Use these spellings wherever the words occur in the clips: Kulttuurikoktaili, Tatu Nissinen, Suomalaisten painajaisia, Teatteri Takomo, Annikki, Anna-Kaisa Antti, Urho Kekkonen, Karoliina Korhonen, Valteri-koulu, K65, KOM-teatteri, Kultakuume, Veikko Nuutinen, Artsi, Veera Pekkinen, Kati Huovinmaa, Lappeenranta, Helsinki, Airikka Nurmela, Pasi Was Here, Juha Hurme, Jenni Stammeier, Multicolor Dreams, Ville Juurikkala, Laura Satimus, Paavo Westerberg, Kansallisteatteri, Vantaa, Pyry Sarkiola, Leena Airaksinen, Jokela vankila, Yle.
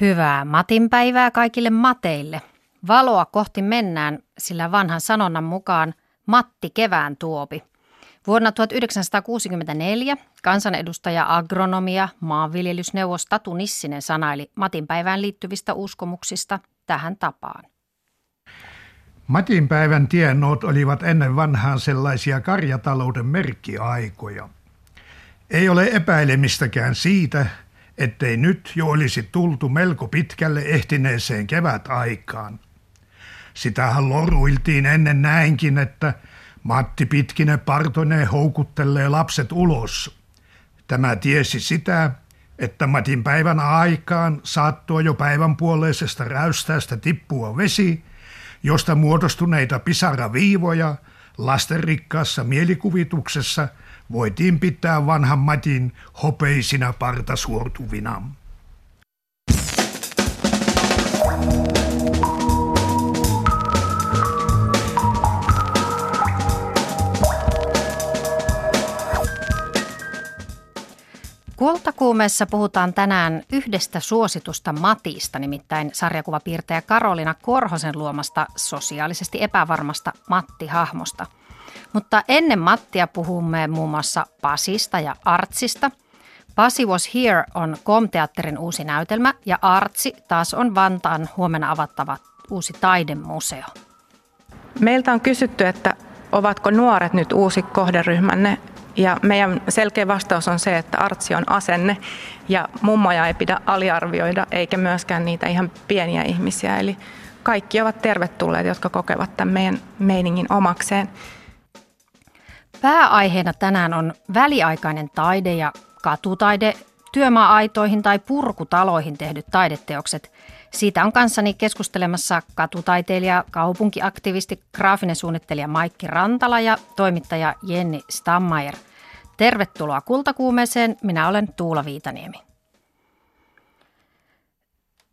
Hyvää matinpäivää kaikille mateille. Valoa kohti mennään, sillä vanhan sanonnan mukaan Matti kevään tuopi. Vuonna 1964 kansanedustaja agronomia maanviljelysneuvos Tatu Nissinen sanaili matinpäivään liittyvistä uskomuksista tähän tapaan. Matinpäivän tiennoot olivat ennen vanhaan sellaisia karjatalouden merkkiaikoja. Ei ole epäilemistäkään siitä, ettei nyt jo olisi tultu melko pitkälle ehtineeseen kevätaikaan. Sitähän loruiltiin ennen näinkin, että Matti Pitkinen partoineen houkuttelee lapset ulos. Tämä tiesi sitä, että matinpäivän aikaan saattoi jo päivän puoleisesta räystästä tippua vesi, josta muodostuneita pisaraviivoja lasten rikkaassa mielikuvituksessa voitiin pitää vanhan matin hopeisina partasuortuvina. Kultakuumeessa puhutaan tänään yhdestä suositusta matista, nimittäin sarjakuvapiirtäjä Karoliina Korhosen luomasta sosiaalisesti epävarmasta Matti-hahmosta. Mutta ennen Mattia puhumme muun muassa Pasista ja Artsista. Pasi Was Here on KOM-teatterin uusi näytelmä ja Artsi taas on Vantaan huomenna avattava uusi taidemuseo. Meiltä on kysytty, että ovatko nuoret nyt uusi kohderyhmänne? Ja meidän selkeä vastaus on se, että Artsi on asenne ja mummoja ei pidä aliarvioida eikä myöskään niitä ihan pieniä ihmisiä. Eli kaikki ovat tervetulleet, jotka kokevat tämän meidän meiningin omakseen. Pääaiheena tänään on väliaikainen taide ja katutaide, työmaa-aitoihin tai purkutaloihin tehdyt taideteokset. Siitä on kanssani keskustelemassa katutaiteilija, kaupunkiaktivisti, graafinen suunnittelija Maikki Rantala ja toimittaja Jenni Stammeier. Tervetuloa Kultakuumeeseen, minä olen Tuula Viitaniemi.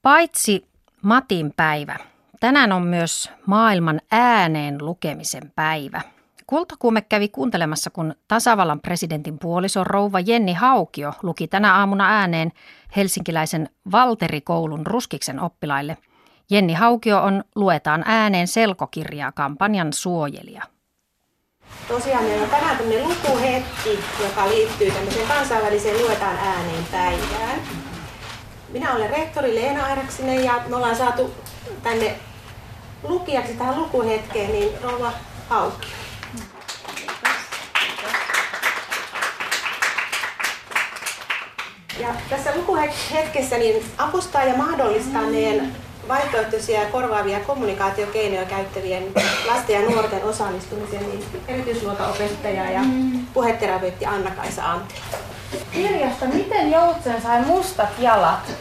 Paitsi Matin päivä, tänään on myös maailman ääneen lukemisen päivä. Kultakuume kävi kuuntelemassa, kun tasavallan presidentin puolison rouva Jenni Haukio luki tänä aamuna ääneen helsinkiläisen Valteri-koulun Ruskiksen oppilaille. Jenni Haukio on Luetaan ääneen selkokirjaa -kampanjan suojelija. Tosiaan meillä on tänään tämmöinen lukuhetki, joka liittyy tämmöiseen kansainväliseen Luetaan ääneen päivään. Minä olen rehtori Leena Airaksinen ja me ollaan saatu tänne lukijaksi tähän lukuhetkeen niin rouva Haukio. Ja tässä lukuhetkessä niin avustaa ja mahdollistaa meidän vaihtoehtoisia ja korvaavia kommunikaatiokeinoja käyttävien lasten ja nuorten osallistumisen niin erityisluokanopettaja ja puheterapeutti Anna-Kaisa Antti. Kirjasta Miten joutsen sai mustat jalat?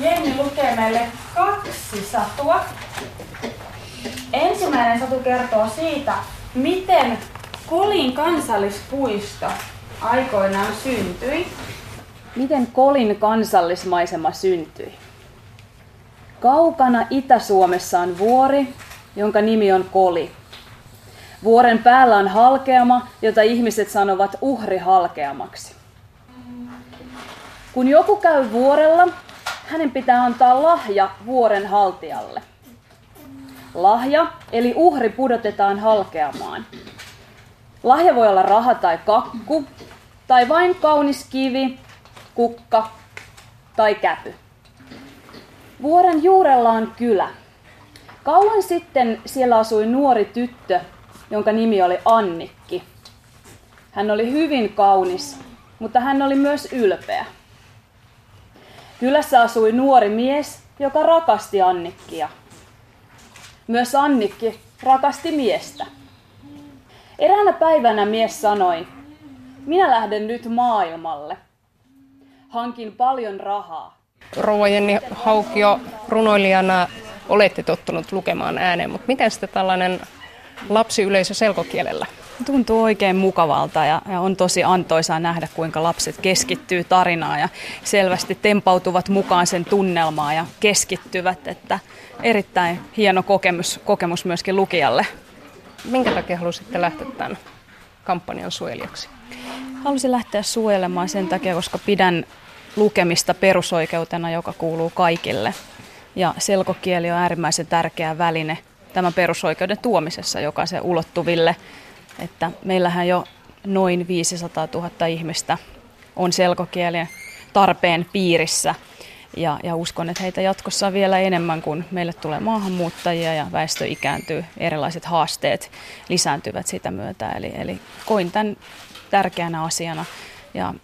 Jenni lukee meille 2 satua. Ensimmäinen satu kertoo siitä, miten Kolin kansallispuisto aikoinaan syntyi. Miten Kolin kansallismaisema syntyi? Kaukana Itä-Suomessa on vuori, jonka nimi on Koli. Vuoren päällä on halkeama, jota ihmiset sanovat uhrihalkeamaksi. Kun joku käy vuorella, hänen pitää antaa lahja vuoren haltijalle. Lahja, eli uhri, pudotetaan halkeamaan. Lahja voi olla raha tai kakku, tai vain kaunis kivi, kukka tai käpy. Vuoren juurella on kylä. Kauan sitten siellä asui nuori tyttö, jonka nimi oli Annikki. Hän oli hyvin kaunis, mutta hän oli myös ylpeä. Kylässä asui nuori mies, joka rakasti Annikkia. Myös Annikki rakasti miestä. Eräänä päivänä mies sanoi, minä lähden nyt maailmalle. Hankin paljon rahaa. Rouva Jenni Haukio, runoilijana olette tottunut lukemaan ääneen, mutta miten sitten tällainen lapsiyleisö selkokielellä? Tuntuu oikein mukavalta ja on tosi antoisaa nähdä, kuinka lapset keskittyy tarinaan ja selvästi tempautuvat mukaan sen tunnelmaan ja keskittyvät. Että erittäin hieno kokemus myöskin lukijalle. Minkä takia halusitte lähteä tämän kampanjan suojelijaksi? Halusin lähteä suojelemaan sen takia, koska pidän lukemista perusoikeutena, joka kuuluu kaikille. Ja selkokieli on äärimmäisen tärkeä väline tämän perusoikeuden tuomisessa jokaisen ulottuville. Että meillähän jo noin 500 000 ihmistä on selkokielen tarpeen piirissä. Ja uskon, että heitä jatkossa on vielä enemmän, kun meille tulee maahanmuuttajia ja väestö ikääntyy. Erilaiset haasteet lisääntyvät sitä myötä. Eli koin tämän tärkeänä asiana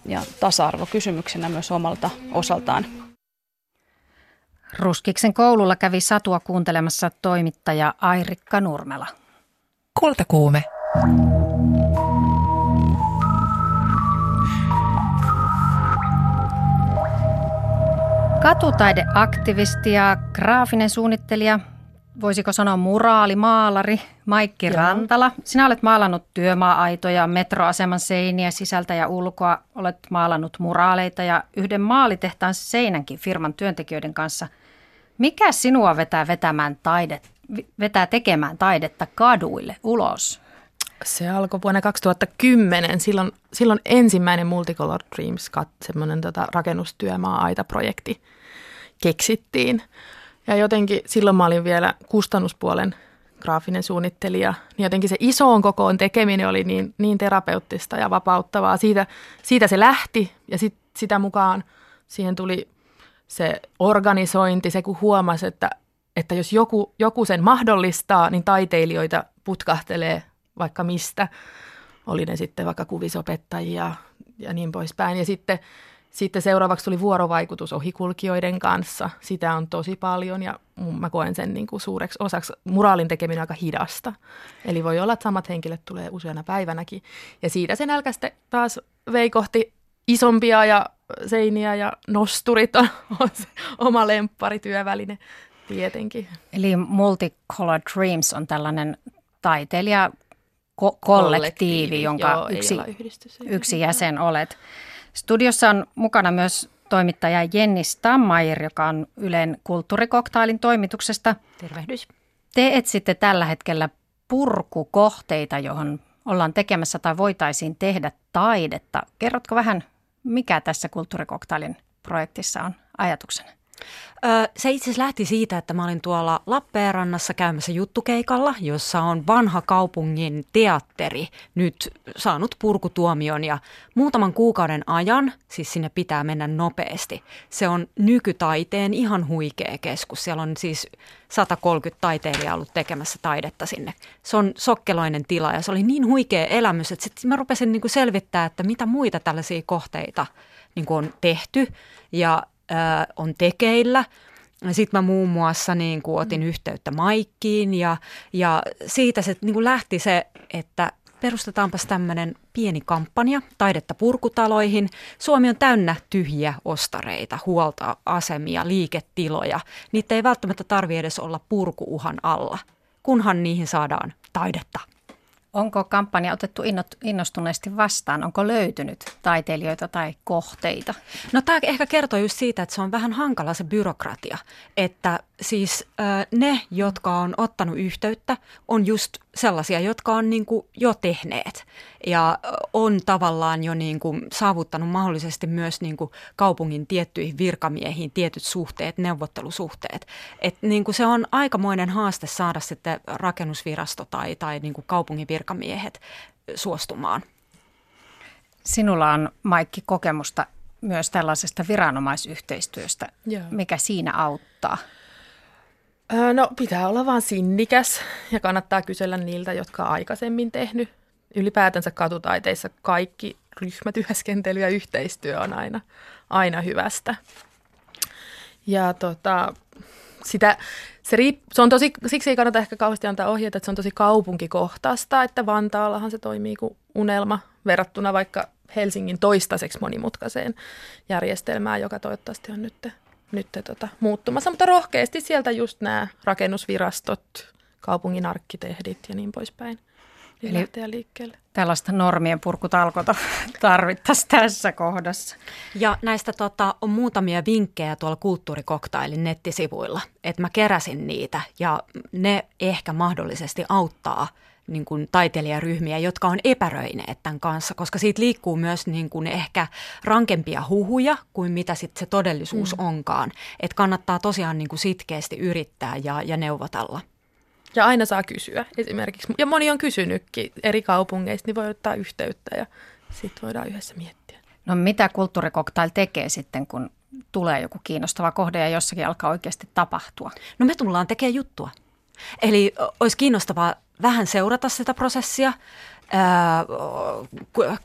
ja tasa-arvokysymyksenä myös omalta osaltaan. Ruskiksen koululla kävi Satua kuuntelemassa toimittaja Airikka Nurmela. Kultakuume. Katutaideaktivisti ja graafinen suunnittelija, voisiko sanoa muraalimaalari, Maikki Rantala. Sinä olet maalannut työmaa-aitoja, metroaseman seiniä sisältä ja ulkoa. Olet maalannut muraaleita ja yhden maalitehtaan seinänkin firman työntekijöiden kanssa. Mikä sinua vetää tekemään taidetta kaduille ulos? Se alkoi vuonna 2010. Silloin ensimmäinen Multicolor Dreams, semmoinen rakennustyömaa-aita-projekti keksittiin. Ja jotenkin silloin mä olin vielä kustannuspuolen graafinen suunnittelija. Niin jotenkin se isoon kokoon tekeminen oli niin terapeuttista ja vapauttavaa. Siitä se lähti ja sitä mukaan siihen tuli se organisointi, se kun huomasi, että jos joku sen mahdollistaa, niin taiteilijoita putkahtelee vaikka mistä. Oli ne sitten vaikka kuvisopettajia ja niin poispäin. Ja sitten seuraavaksi tuli vuorovaikutus ohikulkijoiden kanssa. Sitä on tosi paljon ja mä koen sen niin kuin suureksi osaksi. Muraalin tekeminen on aika hidasta. Eli voi olla, että samat henkilöt tulee useana päivänäkin. Ja siitä se nälkä sitten taas vei kohti isompia ja seiniä ja nosturit on se oma lempparityöväline tietenkin. Eli Multicolor Dreams on tällainen taiteilija kollektiivi, jonka joo, yksi jäsen olet. Studiossa on mukana myös toimittaja Jenni Stammeier, joka on Ylen kulttuurikoktailin toimituksesta. Tervehdys. Te etsitte tällä hetkellä purkukohteita, johon ollaan tekemässä tai voitaisiin tehdä taidetta. Kerrotko vähän, mikä tässä kulttuurikoktailin projektissa on ajatuksena? Se itse asiassa lähti siitä, että mä olin tuolla Lappeenrannassa käymässä juttukeikalla, jossa on vanha kaupungin teatteri nyt saanut purkutuomion ja muutaman kuukauden ajan, siis sinne pitää mennä nopeasti. Se on nykytaiteen ihan huikea keskus. Siellä on siis 130 taiteilijaa ollut tekemässä taidetta sinne. Se on sokkeloinen tila ja se oli niin huikea elämys, että sitten mä rupesin niin kuin selvittämään, että mitä muita tällaisia kohteita niin kuin on tehty ja on tekeillä. Sitten mä muun muassa niin kuin otin yhteyttä Maikkiin ja siitä se niin kuin lähti se, että perustetaanpas tämmöinen pieni kampanja taidetta purkutaloihin. Suomi on täynnä tyhjiä ostareita, huoltoasemia, liiketiloja. Niitä ei välttämättä tarvitse edes olla purkuuhan alla, kunhan niihin saadaan taidetta. Onko kampanja otettu innostuneesti vastaan? Onko löytynyt taiteilijoita tai kohteita? No tämä ehkä kertoo just siitä, että se on vähän hankala se byrokratia. Että siis ne, jotka on ottanut yhteyttä, on just sellaisia, jotka on niin kuin jo tehneet. Ja on tavallaan jo niin kuin saavuttanut mahdollisesti myös niin kuin kaupungin tiettyihin virkamiehiin tietyt suhteet, neuvottelusuhteet. Että niin kuin se on aikamoinen haaste saada sitten rakennusvirasto tai niin kuin kaupungin virkamiehet suostumaan. Sinulla on, Maikki, kokemusta myös tällaisesta viranomaisyhteistyöstä. Joo. Mikä siinä auttaa? No pitää olla vaan sinnikäs ja kannattaa kysellä niiltä, jotka on aikaisemmin tehnyt. Ylipäätänsä katutaiteissa kaikki ryhmätyöskentely ja yhteistyö on aina hyvästä. Ja siksi ei kannata ehkä kauheasti antaa ohjeita, että se on tosi kaupunkikohtaista, että Vantaallahan se toimii kuin unelma verrattuna vaikka Helsingin toistaiseksi monimutkaiseen järjestelmään, joka toivottavasti on nyt muuttumassa, mutta rohkeasti sieltä just nämä rakennusvirastot, kaupungin arkkitehdit ja niin poispäin. Eli liikkeelle. Tällaista normien purkutalkota tarvittaisiin tässä kohdassa. Ja näistä on muutamia vinkkejä tuolla kulttuurikoktailin nettisivuilla, että mä keräsin niitä ja ne ehkä mahdollisesti auttaa niin kuin taiteilijaryhmiä, jotka on epäröineet tämän kanssa, koska siitä liikkuu myös niin kuin ehkä rankempia huhuja kuin mitä sit se todellisuus onkaan. Että kannattaa tosiaan niin kuin sitkeästi yrittää ja neuvotella. Ja aina saa kysyä esimerkiksi. Ja moni on kysynytkin eri kaupungeista, niin voi ottaa yhteyttä ja sitten voidaan yhdessä miettiä. No mitä Kulttuurikoktail tekee sitten, kun tulee joku kiinnostava kohde ja jossakin alkaa oikeasti tapahtua? No me tullaan tekemään juttua. Eli olisi kiinnostavaa vähän seurata sitä prosessia,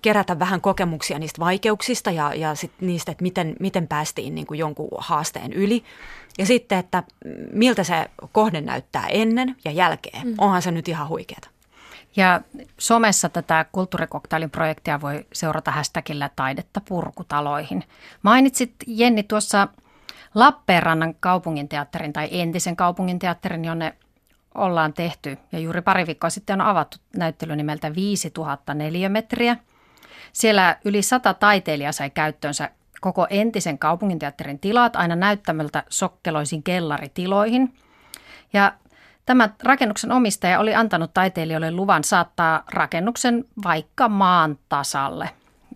kerätä vähän kokemuksia niistä vaikeuksista ja sit niistä, että miten päästiin niin kuin jonkun haasteen yli. Ja sitten, että miltä se kohde näyttää ennen ja jälkeen. Onhan se nyt ihan huikeeta. Ja somessa tätä Kulttuurikoktailin projektia voi seurata hashtagillä taidetta purkutaloihin. Mainitsit Jenni tuossa Lappeenrannan kaupunginteatterin tai entisen kaupunginteatterin, jonne ollaan tehty ja juuri pari viikkoa sitten on avattu näyttely nimeltä 5000 neliömetriä. Siellä yli 100 taiteilijaa sai käyttöönsä koko entisen kaupunginteatterin tilat aina näyttämöltä sokkeloisiin kellaritiloihin. Ja tämä rakennuksen omistaja oli antanut taiteilijoille luvan saattaa rakennuksen vaikka maan tasalle.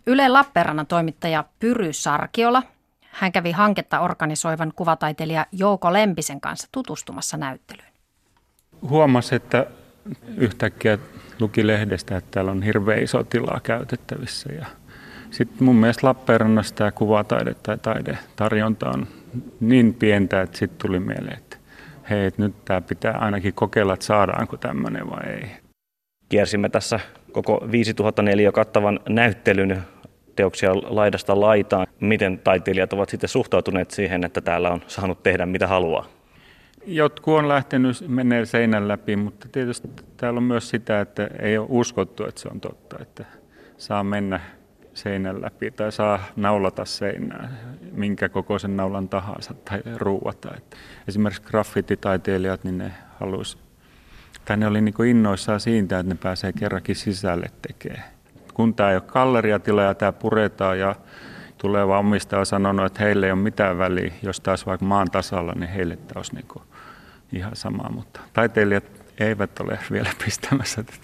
Yle Lappeenrannan toimittaja Pyry Sarkiola, hän kävi hanketta organisoivan kuvataiteilija Jouko Lempisen kanssa tutustumassa näyttelyyn. Huomasi, että yhtäkkiä luki lehdestä, että täällä on hirveän iso tilaa käytettävissä. Sitten mun mielestä Lappeenrannassa tämä kuvataide tai taidetarjonta on niin pientä, että sitten tuli mieleen, että hei, nyt tämä pitää ainakin kokeilla, että saadaanko tämmöinen vai ei. Kiersimme tässä koko 5004 kattavan näyttelyn teoksia laidasta laitaan. Miten taiteilijat ovat sitten suhtautuneet siihen, että täällä on saanut tehdä mitä haluaa? Jotkut on lähtenyt, menee seinän läpi, mutta tietysti täällä on myös sitä, että ei ole uskottu, että se on totta, että saa mennä seinän läpi tai saa naulata seinään, minkä kokoisen naulan tahansa tai ruuvata. Että esimerkiksi graffititaiteilijat, niin ne halusi, tai ne oli niin kuin innoissaan siitä, että ne pääsee kerrankin sisälle tekemään. Kun tämä ei ole galleriatila ja tämä puretaan ja tuleva omistaja on sanonut, että heille ei ole mitään väliä, jos taas vaikka maan tasalla, niin heille tämä olisi niin kuin ihan sama. Mutta taiteilijat eivät ole vielä pistämässä tätä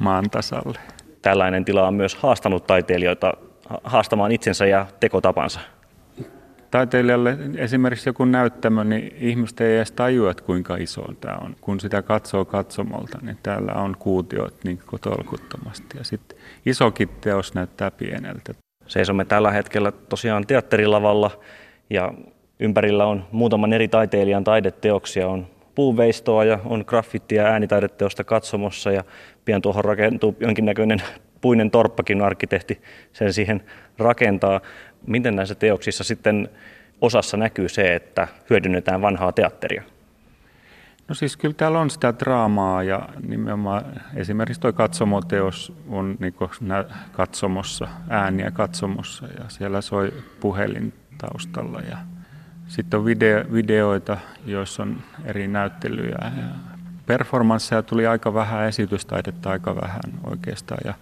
maan tasalle. Tällainen tila on myös haastanut taiteilijoita haastamaan itsensä ja tekotapansa. Taiteilijalle esimerkiksi joku näyttämö, niin ihmiset ei edes tajua, että kuinka iso tämä on. Kun sitä katsoo katsomolta, niin täällä on kuutiot niin tolkuttomasti. Ja sitten isokin teos näyttää pieneltä. Seisomme tällä hetkellä tosiaan teatterilavalla ja ympärillä on muutaman eri taiteilijan taideteoksia. On puuveistoa ja on graffittia ja äänitaideteosta katsomossa ja pian tuohon rakentuu jonkinnäköinen puinen torppakin, arkkitehti sen siihen rakentaa. Miten näissä teoksissa sitten osassa näkyy se, että hyödynnetään vanhaa teatteria? No siis kyllä täällä on sitä draamaa ja nimenomaan esimerkiksi tuo katsomoteos on niin kuin katsomossa, ääniä katsomossa ja siellä soi puhelin taustalla ja sitten on videoita, joissa on eri näyttelyjä ja performansseja tuli aika vähän, esitystaidetta aika vähän oikeastaan ja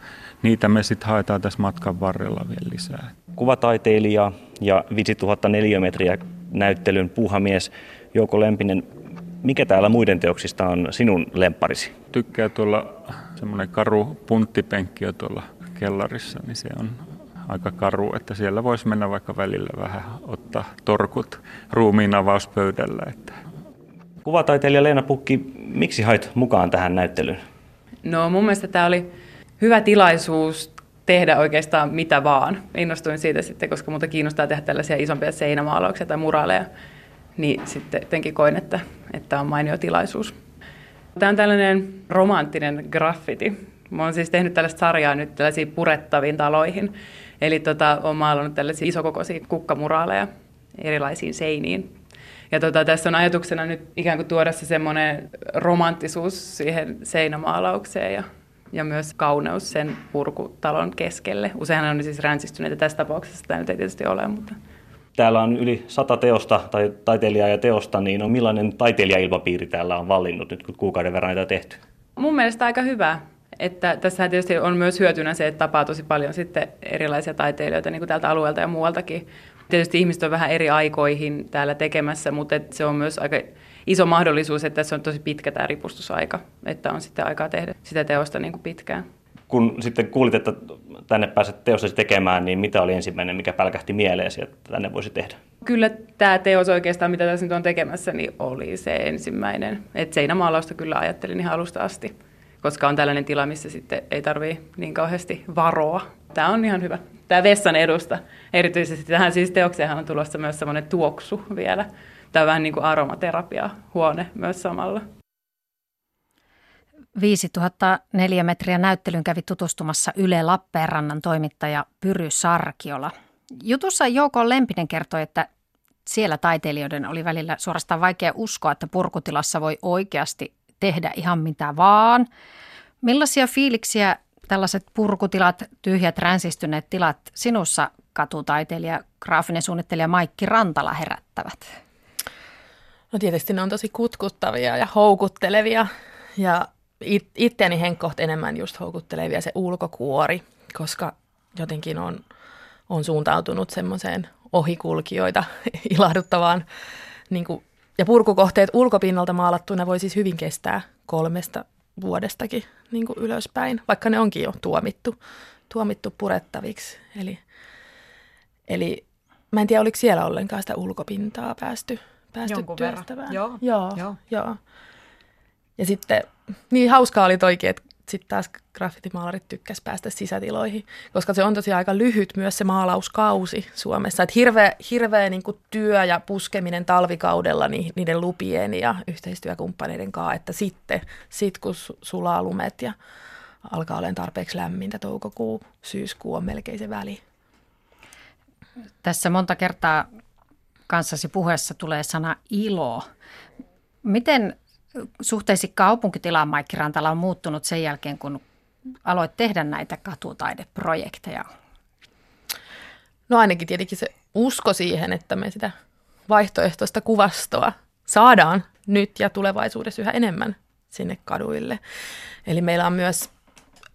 niitä me sitten haetaan tässä matkan varrella vielä lisää. Kuvataiteilija ja 5000 neliömetriä näyttelyn puuhamies Jouko Lempinen. Mikä täällä muiden teoksista on sinun lempparisi? Tykkää tuolla semmoinen karu punttipenkki tuolla kellarissa, niin se on aika karu, että siellä voisi mennä vaikka välillä vähän ottaa torkut ruumiinavauspöydällä. Että. Kuvataiteilija Leena Pukki, miksi hait mukaan tähän näyttelyyn? No mun mielestä tämä oli hyvä tilaisuus tehdä oikeastaan mitä vaan. Innostuin siitä sitten, koska muuta kiinnostaa tehdä tällaisia isompia seinämaalauksia tai muraaleja. Niin sitten jotenkin koin, että on mainio tilaisuus. Tämä on tällainen romanttinen graffiti. Mä oon siis tehnyt tällaista sarjaa nyt tällaisiin purettaviin taloihin. Eli oon maalannut tällaisia isokokoisia kukkamuraaleja erilaisiin seiniin. Ja tässä on ajatuksena nyt ikään kuin tuoda se semmoinen romanttisuus siihen seinämaalaukseen ja myös kauneus sen purkutalon keskelle. Useinhan on siis ränsistyneitä tässä tapauksessa, tämä nyt ei tietysti ole, mutta... Täällä on yli 100 teosta tai taiteilijaa ja teosta, niin on millainen taiteilijailmapiiri täällä on vallinnut nyt, kun kuukauden verran näitä on tehty? Mun mielestä aika hyvä. Että tässä tietysti on myös hyötynä se, että tapaa tosi paljon sitten erilaisia taiteilijoita niin kuin tältä alueelta ja muualtakin. Tietysti ihmiset on vähän eri aikoihin täällä tekemässä, mutta se on myös aika iso mahdollisuus, että tässä on tosi pitkä tämä ripustusaika, että on sitten aikaa tehdä sitä teosta niin kuin pitkään. Kun sitten kuulit, että tänne pääset teostasi tekemään, niin mitä oli ensimmäinen, mikä pälkähti mieleesi, että tänne voisi tehdä? Kyllä tämä teos oikeastaan, mitä tässä nyt on tekemässä, niin oli se ensimmäinen. Että seinämaalausta kyllä ajattelin ihan alusta asti, koska on tällainen tila, missä sitten ei tarvitse niin kauheasti varoa. Tämä on ihan hyvä. Tämä vessan edusta. Erityisesti tähän siis teokseenhan on tulossa myös semmoinen tuoksu vielä. Tämä on vähän niin kuin aromaterapiahuone myös samalla. 5004 metriä näyttelyyn kävi tutustumassa Yle Lappeenrannan toimittaja Pyry Sarkiola. Jutussa Jouko Lempinen kertoi, että siellä taiteilijoiden oli välillä suorastaan vaikea uskoa, että purkutilassa voi oikeasti tehdä ihan mitä vaan. Millaisia fiiliksiä tällaiset purkutilat, tyhjät, ränsistyneet tilat sinussa katutaiteilija, graafinen suunnittelija Maikki Rantala herättävät? No tietysti ne on tosi kutkuttavia ja houkuttelevia ja itseäni henkkoht enemmän just houkuttelevia se ulkokuori, koska jotenkin on suuntautunut semmoiseen ohikulkijoita ilahduttavaan. Niin kuin, ja purkukohteet ulkopinnalta maalattuna voi siis hyvin kestää 3 vuodestakin niin kuin ylöspäin, vaikka ne onkin jo tuomittu purettaviksi. Eli mä en tiedä, oliko siellä ollenkaan sitä ulkopintaa päästy työstämään. Joo. Ja sitten niin hauskaa oli toikin, että sitten taas graffitimaalarit tykkäs päästä sisätiloihin, koska se on tosiaan aika lyhyt myös se maalauskausi Suomessa. Että hirveä niin kuin työ ja puskeminen talvikaudella niiden lupien ja yhteistyökumppaneiden kanssa, että sitten kun sulaa lumet ja alkaa olemaan tarpeeksi lämmintä, toukokuu, syyskuu on melkein se väli. Tässä monta kertaa kanssasi puheessa tulee sana ilo. Miten suhteesi kaupunkitilaan Maikki Rantala on muuttunut sen jälkeen, kun aloit tehdä näitä katutaideprojekteja? No ainakin tietenkin se usko siihen, että me sitä vaihtoehtoista kuvastoa saadaan nyt ja tulevaisuudessa yhä enemmän sinne kaduille. Eli meillä on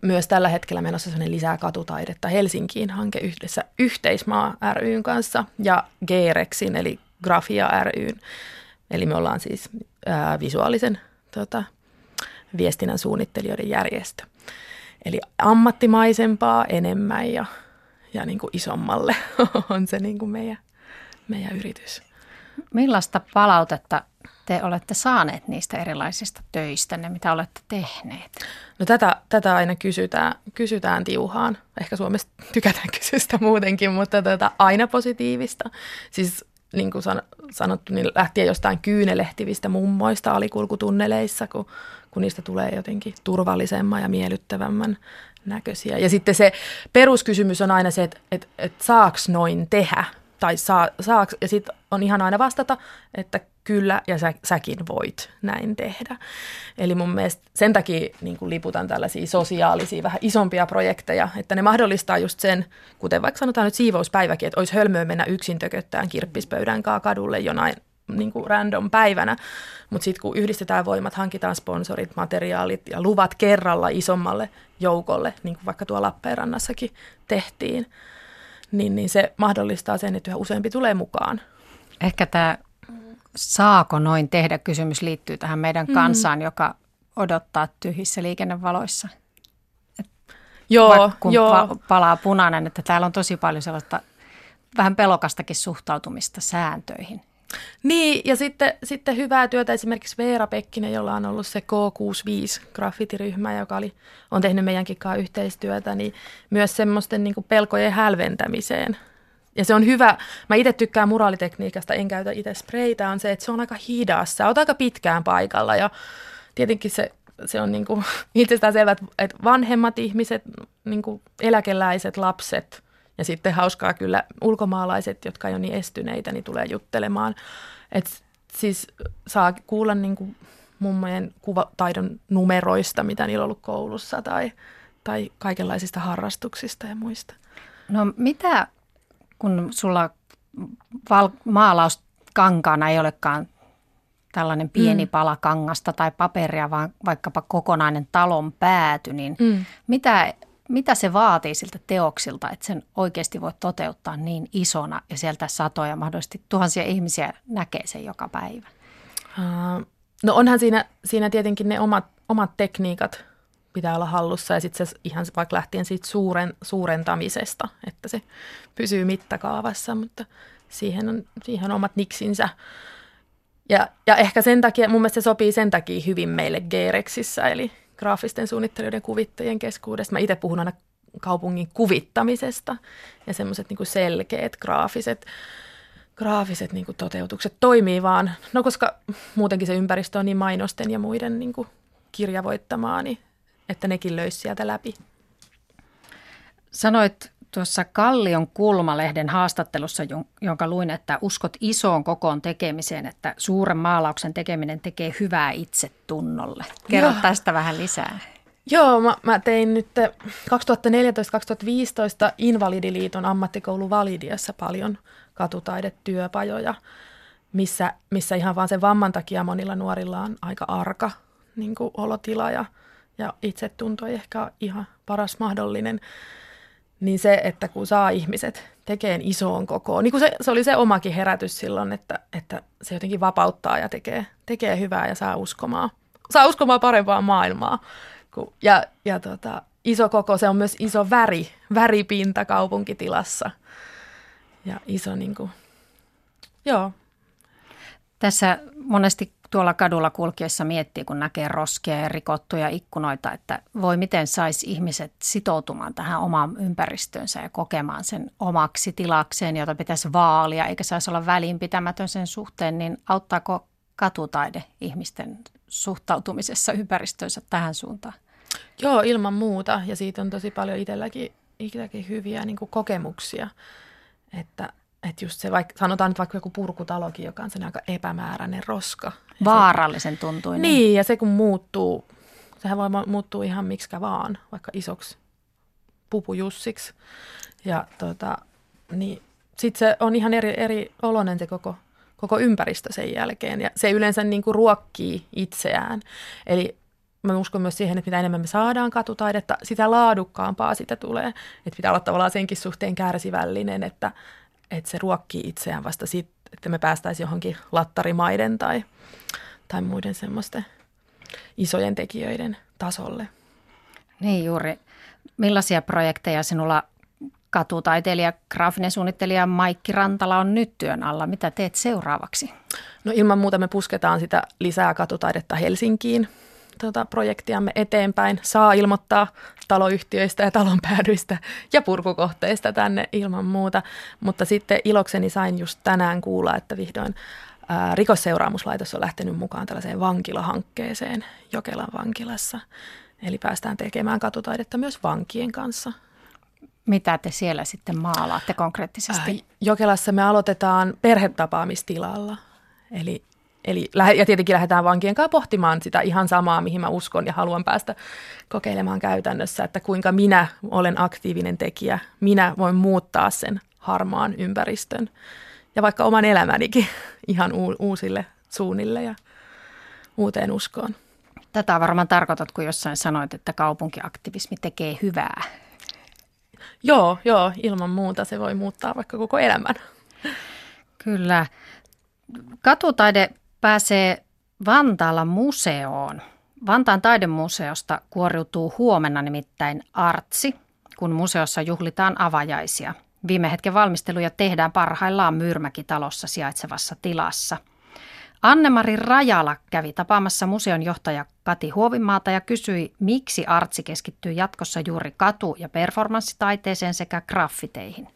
myös tällä hetkellä menossa sellainen lisää katutaidetta Helsinkiin hanke yhdessä Yhteismaa-ry:n kanssa ja GREXin eli Grafia ry:n. Eli me ollaan siis visuaalisen viestinnän suunnittelijoiden järjestö. Eli ammattimaisempaa enemmän ja niin kuin isommalle on se niin kuin meidän yritys. Millaista palautetta te olette saaneet niistä erilaisista töistä, ne mitä olette tehneet? No tätä aina kysytään tiuhaan. Ehkä Suomessa tykätään kysystä muutenkin, mutta aina positiivista. Siis niin kuin sanottu, niin lähtien jostain kyynelehtivistä mummoista alikulkutunneleissa, kun niistä tulee jotenkin turvallisemman ja miellyttävämmän näköisiä. Ja sitten se peruskysymys on aina se, että saaks noin tehdä? Tai saaks, ja sitten on ihan aina vastata, että kyllä, ja säkin voit näin tehdä. Eli mun mielestä sen takia niin kuin liputan tällaisia sosiaalisia, vähän isompia projekteja, että ne mahdollistaa just sen, kuten vaikka sanotaan nyt siivouspäiväkin, että olisi hölmöä mennä yksin tököttään kirppispöydän kaa kadulle jonain niin kuin random päivänä. Mutta sitten kun yhdistetään voimat, hankitaan sponsorit, materiaalit ja luvat kerralla isommalle joukolle, niin kuin vaikka tuolla Lappeenrannassakin tehtiin, niin se mahdollistaa sen, että yhä useampi tulee mukaan. Ehkä tämä saako noin tehdä kysymys liittyy tähän meidän kansaan, joka odottaa tyhjissä liikennevaloissa. Kun palaa punainen, että täällä on tosi paljon sellaista vähän pelokastakin suhtautumista sääntöihin. Niin, ja sitten hyvää työtä esimerkiksi Veera Pekkinen, jolla on ollut se K65-graffitiryhmä, joka on tehnyt meidänkin kanssa yhteistyötä, niin myös semmoisten niin kuin pelkojen hälventämiseen. Ja se on hyvä, mä itse tykkään muraalitekniikasta, en käytä itse spreitä, on se, että se on aika hidas, sä oot aika pitkään paikalla ja tietenkin se on niin kuin itsestäänselvää, että vanhemmat ihmiset, niin kuin eläkeläiset, lapset ja sitten hauskaa kyllä ulkomaalaiset, jotka ei ole niin estyneitä, niin tulee juttelemaan. Että siis saa kuulla niin kuin mummojen kuvataidon numeroista, mitä niillä on ollut koulussa tai kaikenlaisista harrastuksista ja muista. No mitä, kun sulla maalauskankaana ei olekaan tällainen pieni pala kangasta tai paperia, vaan vaikkapa kokonainen talon pääty, niin mitä mitä se vaatii siltä teoksilta, että sen oikeasti voi toteuttaa niin isona ja sieltä satoja, mahdollisesti tuhansia ihmisiä näkee sen joka päivä? No onhan siinä tietenkin ne omat tekniikat pitää olla hallussa ja sitten se ihan vaikka lähtien siitä suurentamisesta, että se pysyy mittakaavassa, mutta siihen on omat niksinsä. Ja ehkä sen takia, mun mielestä se sopii sen takia hyvin meille G-Rexissä, eli graafisten suunnittelijoiden kuvittajien keskuudesta. Mä itse puhun aina kaupungin kuvittamisesta ja semmoiset niinku selkeät graafiset niinku toteutukset toimii vaan, no koska muutenkin se ympäristö on niin mainosten ja muiden niinku kirjavoittamaa, niin että nekin löisi sieltä läpi. Sanoit tuossa Kallion Kulmalehden haastattelussa, jonka luin, että uskot isoon kokoon tekemiseen, että suuren maalauksen tekeminen tekee hyvää itsetunnolle. Kerro tästä vähän lisää. Joo, mä tein nyt 2014-2015 Invalidiliiton ammattikoulu Validiassa paljon katutaidetyöpajoja, missä ihan vaan sen vamman takia monilla nuorilla on aika arka niin kuin olotila ja itsetunto ei ehkä ihan paras mahdollinen. Niin se, että kun saa ihmiset tekemään isoon kokoon, niin kuin se oli se omakin herätys silloin, että se jotenkin vapauttaa ja tekee hyvää ja saa uskomaan parempaa maailmaa. Ja iso koko, se on myös iso väripinta kaupunkitilassa ja iso niin kuin, joo. Tässä monesti tuolla kadulla kulkiessa miettii, kun näkee roskia ja rikottuja ikkunoita, että voi miten saisi ihmiset sitoutumaan tähän omaan ympäristöönsä ja kokemaan sen omaksi tilakseen, jota pitäisi vaalia, eikä saisi olla välinpitämätön sen suhteen, niin auttaako katutaide ihmisten suhtautumisessa ympäristöönsä tähän suuntaan? Joo, ilman muuta, ja siitä on tosi paljon itselläkin hyviä niin kuin kokemuksia, että just se, vaikka, sanotaan nyt vaikka joku purkutalokin, joka on sen aika epämääräinen roska. Vaarallisen tuntuinen. Niin, ja se kun muuttuu, sehän voi muuttua ihan miksikä vaan, vaikka isoksi pupujussiksi. Ja niin sitten se on ihan eri oloinen se koko ympäristö sen jälkeen, ja se yleensä niin kuin ruokkii itseään. Eli mä uskon myös siihen, että mitä enemmän me saadaan katutaidetta, sitä laadukkaampaa sitä tulee. Että pitää olla tavallaan senkin suhteen kärsivällinen, että se ruokkii itseään vasta siitä, että me päästäisiin johonkin lattarimaiden tai muiden semmoisten isojen tekijöiden tasolle. Niin juuri. Millaisia projekteja sinulla katutaiteilija, graafinen suunnittelija Maikki Rantala on nyt työn alla? Mitä teet seuraavaksi? No ilman muuta me pusketaan sitä lisää katutaidetta Helsinkiin. Projektiamme eteenpäin. Saa ilmoittaa taloyhtiöistä ja talonpäädyistä ja purkukohteista tänne ilman muuta. Mutta sitten ilokseni sain just tänään kuulla, että vihdoin Rikosseuraamuslaitos on lähtenyt mukaan tällaiseen vankilahankkeeseen Jokelan vankilassa. Eli päästään tekemään katutaidetta myös vankien kanssa. Mitä te siellä sitten maalaatte konkreettisesti? Jokelassa me aloitetaan perhetapaamistilalla, eli ja tietenkin lähdetään vankien kanssa pohtimaan sitä ihan samaa, mihin mä uskon ja haluan päästä kokeilemaan käytännössä, että kuinka minä olen aktiivinen tekijä. Minä voin muuttaa sen harmaan ympäristön ja vaikka oman elämänikin ihan uusille suunnille ja uuteen uskoon. Tätä varmaan tarkoitat, kun jossain sanoit, että kaupunkiaktivismi tekee hyvää. Joo, ilman muuta se voi muuttaa vaikka koko elämän. Kyllä. Katutaide pääsee Vantaalla museoon. Vantaan taidemuseosta kuoriutuu huomenna nimittäin Artsi, kun museossa juhlitaan avajaisia. Viime hetken valmisteluja tehdään parhaillaan Myyrmäki-talossa sijaitsevassa tilassa. Anne-Mari Rajala kävi tapaamassa museon johtaja Kati Huovinmaata ja kysyi, miksi Artsi keskittyy jatkossa juuri katu- ja performanssitaiteeseen sekä graffiteihin.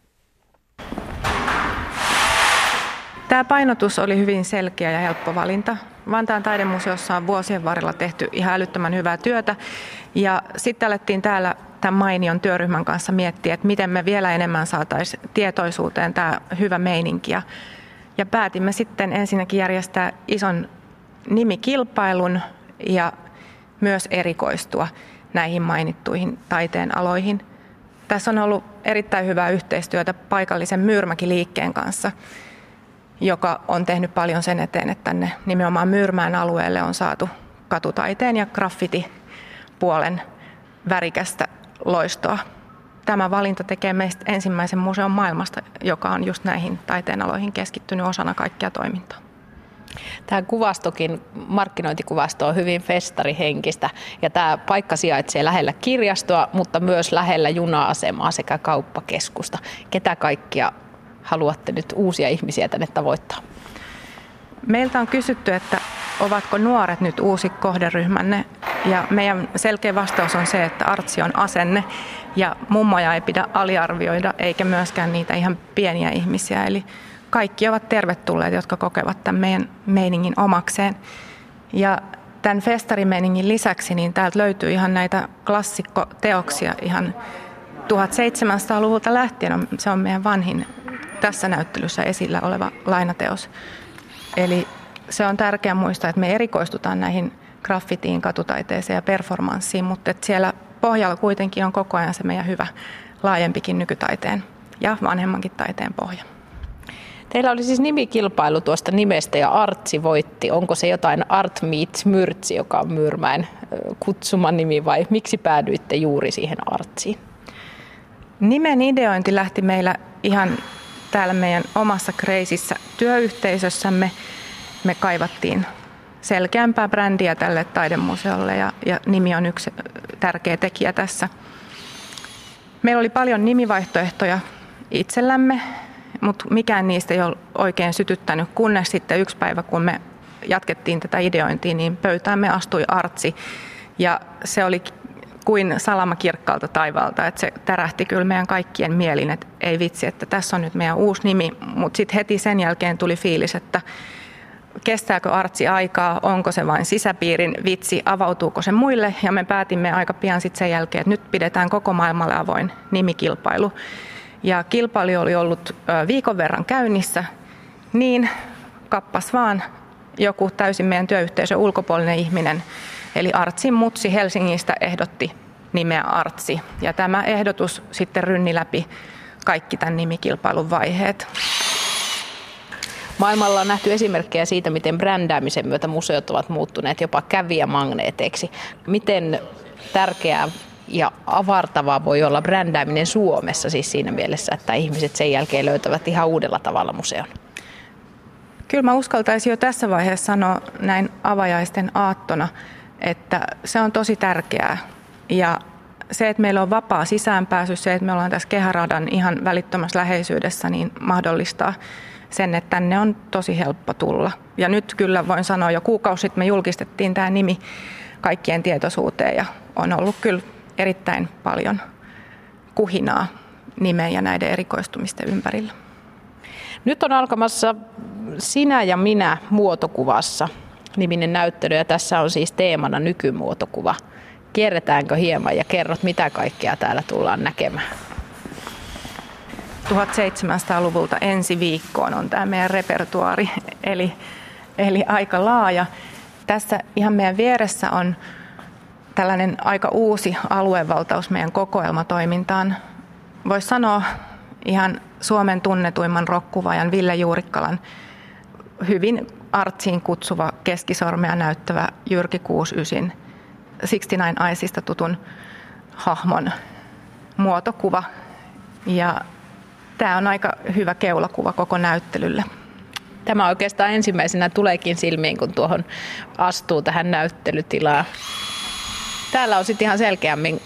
Tämä painotus oli hyvin selkeä ja helppo valinta. Vantaan taidemuseossa on vuosien varrella tehty ihan älyttömän hyvää työtä. Ja sitten alettiin täällä tämän mainion työryhmän kanssa miettiä, että miten me vielä enemmän saataisiin tietoisuuteen tämä hyvä meininki. Ja päätimme sitten ensinnäkin järjestää ison nimikilpailun ja myös erikoistua näihin mainittuihin taiteen aloihin. Tässä on ollut erittäin hyvää yhteistyötä paikallisen Myyrmäki-liikkeen kanssa, joka on tehnyt paljon sen eteen, että tänne nimenomaan Myyrmään alueelle on saatu katutaiteen ja graffiti-puolen värikästä loistoa. Tämä valinta tekee meistä ensimmäisen museon maailmasta, joka on just näihin taiteenaloihin keskittynyt osana kaikkea toimintaa. Tämä kuvastokin, markkinointikuvasto on hyvin festarihenkistä ja tämä paikka sijaitsee lähellä kirjastoa, mutta myös lähellä juna-asemaa sekä kauppakeskusta. Ketä kaikkia haluatte nyt uusia ihmisiä tänne tavoittaa? Meiltä on kysytty, että ovatko nuoret nyt uusi kohderyhmänne ja meidän selkeä vastaus on se, että Artsi on asenne ja mummoja ei pidä aliarvioida eikä myöskään niitä ihan pieniä ihmisiä. Eli kaikki ovat tervetulleet, jotka kokevat tämän meidän meiningin omakseen. Ja tämän festarimeiningin lisäksi niin täältä löytyy ihan näitä klassikkoteoksia ihan 1700-luvulta lähtien. Se on meidän vanhin tässä näyttelyssä esillä oleva lainateos. Eli se on tärkeää muistaa, että me erikoistutaan näihin graffitiin, katutaiteeseen ja performanssiin, mutta siellä pohjalla kuitenkin on koko ajan se meidän hyvä laajempikin nykytaiteen ja vanhemmankin taiteen pohja. Teillä oli siis nimikilpailu tuosta nimestä ja Artsi voitti. Onko se jotain Art meets Myrtsi, joka on Myyrmäen kutsuma nimi vai miksi päädyitte juuri siihen Artsiin? Nimen ideointi lähti meillä ihan täällä meidän omassa kreisissä työyhteisössämme. Me kaivattiin selkeämpää brändiä tälle taidemuseolle ja nimi on yksi tärkeä tekijä tässä. Meillä oli paljon nimivaihtoehtoja itsellämme, mutta mikään niistä ei ole oikein sytyttänyt, kunnes sitten yksi päivä, kun me jatkettiin tätä ideointia, niin pöytäämme astui Artsi ja se oli kuin salama kirkkaalta taivaalta, että se tärähti kyllä meidän kaikkien mielin, että ei vitsi, että tässä on nyt meidän uusi nimi, mutta sitten heti sen jälkeen tuli fiilis, että kestääkö Artsi aikaa, onko se vain sisäpiirin vitsi, avautuuko se muille ja me päätimme aika pian sitten sen jälkeen, että nyt pidetään koko maailmalle avoin nimikilpailu. Ja kilpailu oli ollut viikon verran käynnissä, niin kappas vaan joku täysin meidän työyhteisön ulkopuolinen ihminen, eli Artsin mutsi Helsingistä ehdotti nimeä Artsi. Ja tämä ehdotus sitten rynni läpi kaikki tämän nimikilpailun vaiheet. Maailmalla on nähty esimerkkejä siitä, miten brändäämisen myötä museot ovat muuttuneet jopa kävijämagneeteiksi. Miten tärkeää ja avartavaa voi olla brändääminen Suomessa siis siinä mielessä, että ihmiset sen jälkeen löytävät ihan uudella tavalla museon? Kyllä mä uskaltaisin jo tässä vaiheessa sanoa näin avajaisten aattona, että se on tosi tärkeää. Ja se, että meillä on vapaa sisäänpääsy, se, että me ollaan tässä kehäradan ihan välittömässä läheisyydessä, niin mahdollistaa sen, että tänne on tosi helppo tulla. Ja nyt kyllä voin sanoa, jo kuukausi sitten me julkistettiin tämä nimi kaikkien tietoisuuteen ja on ollut kyllä erittäin paljon kuhinaa nimen ja näiden erikoistumisten ympärillä. Nyt on alkamassa Sinä ja minä muotokuvassa niminen näyttely ja tässä on siis teemana nykymuotokuva. Kierretäänkö hieman ja kerrot mitä kaikkea täällä tullaan näkemään? 1700-luvulta ensi viikkoon on tämä meidän repertuaari, eli aika laaja. Tässä ihan meidän vieressä on tällainen aika uusi aluevaltaus meidän kokoelmatoimintaan. Voisi sanoa ihan Suomen tunnetuimman rokkuvaajan Ville Juurikkalan hyvin Artsiin kutsuva keskisormea näyttävä Jyrki 69 69 Aisista tutun hahmon muotokuva. Ja tämä on aika hyvä keulakuva koko näyttelylle. Tämä oikeastaan ensimmäisenä tuleekin silmiin, kun tuohon astuu tähän näyttelytilaan. Täällä on sitten ihan selkeämmin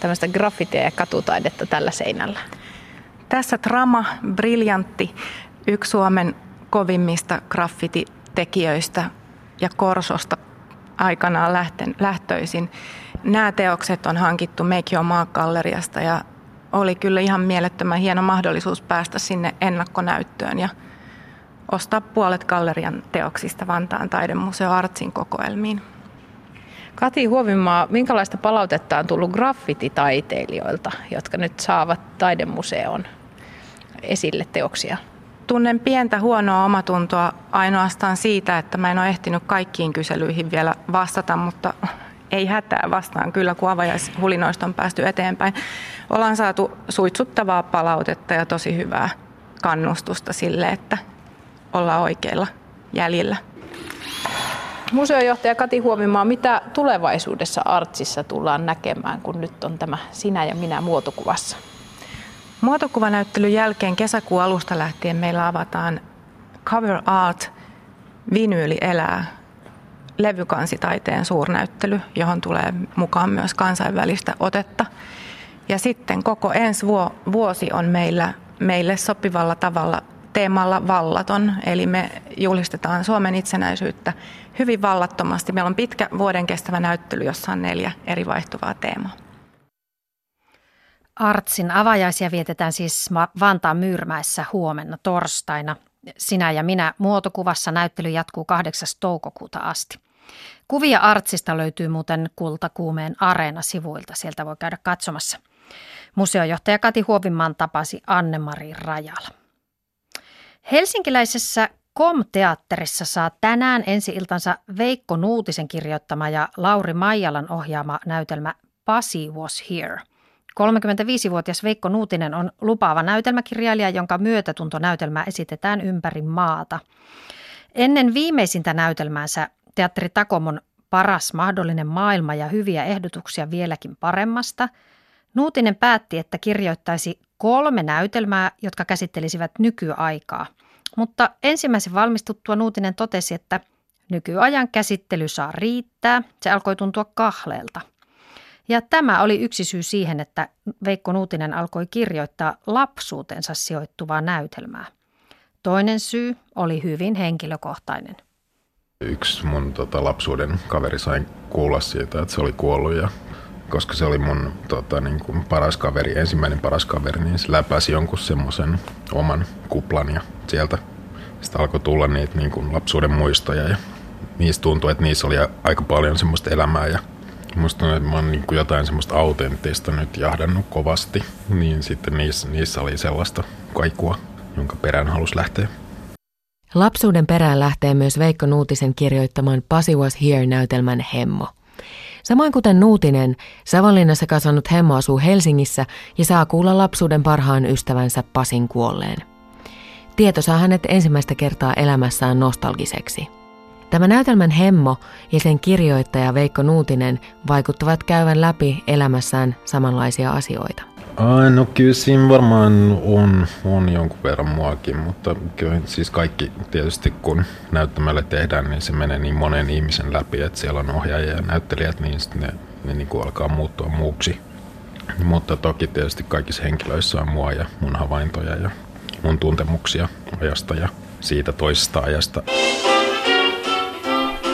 tämmöistä graffitia ja katutaidetta tällä seinällä. Tässä Trama, briljantti, yksi Suomen kovimmista graffititekijöistä ja Korsosta aikanaan lähtöisin. Nämä teokset on hankittu Make Your Mark-galleriasta ja oli kyllä ihan mielettömän hieno mahdollisuus päästä sinne ennakkonäyttöön ja ostaa puolet gallerian teoksista Vantaan taidemuseo Artsin kokoelmiin. Kati Huovinmaa, minkälaista palautetta on tullut graffititaiteilijoilta, jotka nyt saavat taidemuseon esille teoksia? Tunnen pientä huonoa omatuntoa ainoastaan siitä, että mä en ole ehtinyt kaikkiin kyselyihin vielä vastata, mutta ei hätää, vastaan kyllä, kun avajaishulinoista on päästy eteenpäin. Ollaan saatu suitsuttavaa palautetta ja tosi hyvää kannustusta sille, että ollaan oikeilla jäljillä. Museojohtaja Kati Huovinmaa, mitä tulevaisuudessa Artsissa tullaan näkemään, kun nyt on tämä Sinä ja minä -muotokuvassa? Muotokuvanäyttelyn jälkeen kesäkuun alusta lähtien meillä avataan Cover Art Vinyyli elää -levykansitaiteen suurnäyttely, johon tulee mukaan myös kansainvälistä otetta. Ja sitten koko ensi vuosi on meille sopivalla tavalla teemalla vallaton, eli me julistetaan Suomen itsenäisyyttä hyvin vallattomasti. Meillä on pitkä vuoden kestävä näyttely, jossa on 4 eri vaihtuvaa teemaa. Artsin avajaisia vietetään siis Vantaan Myyrmäessä huomenna torstaina. Sinä ja minä -muotokuvassa näyttely jatkuu 8. toukokuuta asti. Kuvia Artsista löytyy muuten Kultakuumeen Areena-sivuilta, sieltä voi käydä katsomassa. Museojohtaja Kati Huovinmaan tapasi Anne-Mari Rajala. Helsinkiläisessä KOM-teatterissa saa tänään ensi-iltansa Veikko Nuutisen kirjoittama ja Lauri Maijalan ohjaama näytelmä Pasi Was Here. 35-vuotias Veikko Nuutinen on lupaava näytelmäkirjailija, jonka myötätuntonäytelmää esitetään ympäri maata. Ennen viimeisintä näytelmäänsä Teatteri Takomon Paras mahdollinen maailma ja hyviä ehdotuksia vieläkin paremmasta, Nuutinen päätti, että kirjoittaisi 3 näytelmää, jotka käsittelisivät nykyaikaa. Mutta ensimmäisen valmistuttua Nuutinen totesi, että nykyajan käsittely saa riittää. Se alkoi tuntua kahleelta. Ja tämä oli yksi syy siihen, että Veikko Nuutinen alkoi kirjoittaa lapsuutensa sijoittuvaa näytelmää. Toinen syy oli hyvin henkilökohtainen. Yksi mun lapsuuden kaveri sai kuulla siitä, että se oli kuollut, ja koska se oli mun paras kaveri, ensimmäinen paras kaveri, niin se läpäsi jonkun semmoisen oman kuplan, ja sieltä sitä alkoi tulla niitä lapsuuden muistoja, ja niistä tuntui, että niissä oli aika paljon semmoista elämää, ja musta mä oon jotain semmoista autenttista nyt jahdannut kovasti, niin sitten niissä oli sellaista kaikua, jonka perään halusi lähteä. Lapsuuden perään lähtee myös Veikko Nuutisen kirjoittaman Pasi Was Here-näytelmän hemmo. Samoin kuten Nuutinen, Savonlinnassa kasvanut hemmo asuu Helsingissä ja saa kuulla lapsuuden parhaan ystävänsä Pasin kuolleen. Tieto saa hänet ensimmäistä kertaa elämässään nostalgiseksi. Tämä näytelmän hemmo ja sen kirjoittaja Veikko Nuutinen vaikuttavat käyvän läpi elämässään samanlaisia asioita. No kyllä siinä varmaan on jonkun verran muakin, mutta kyllä siis kaikki tietysti kun näyttämällä tehdään, niin se menee niin monen ihmisen läpi, että siellä on ohjaajia ja näyttelijät, niin sitten ne alkaa muuttua muuksi. Mutta toki tietysti kaikissa henkilöissä on mua ja mun havaintoja ja mun tuntemuksia ajasta ja siitä toisesta ajasta.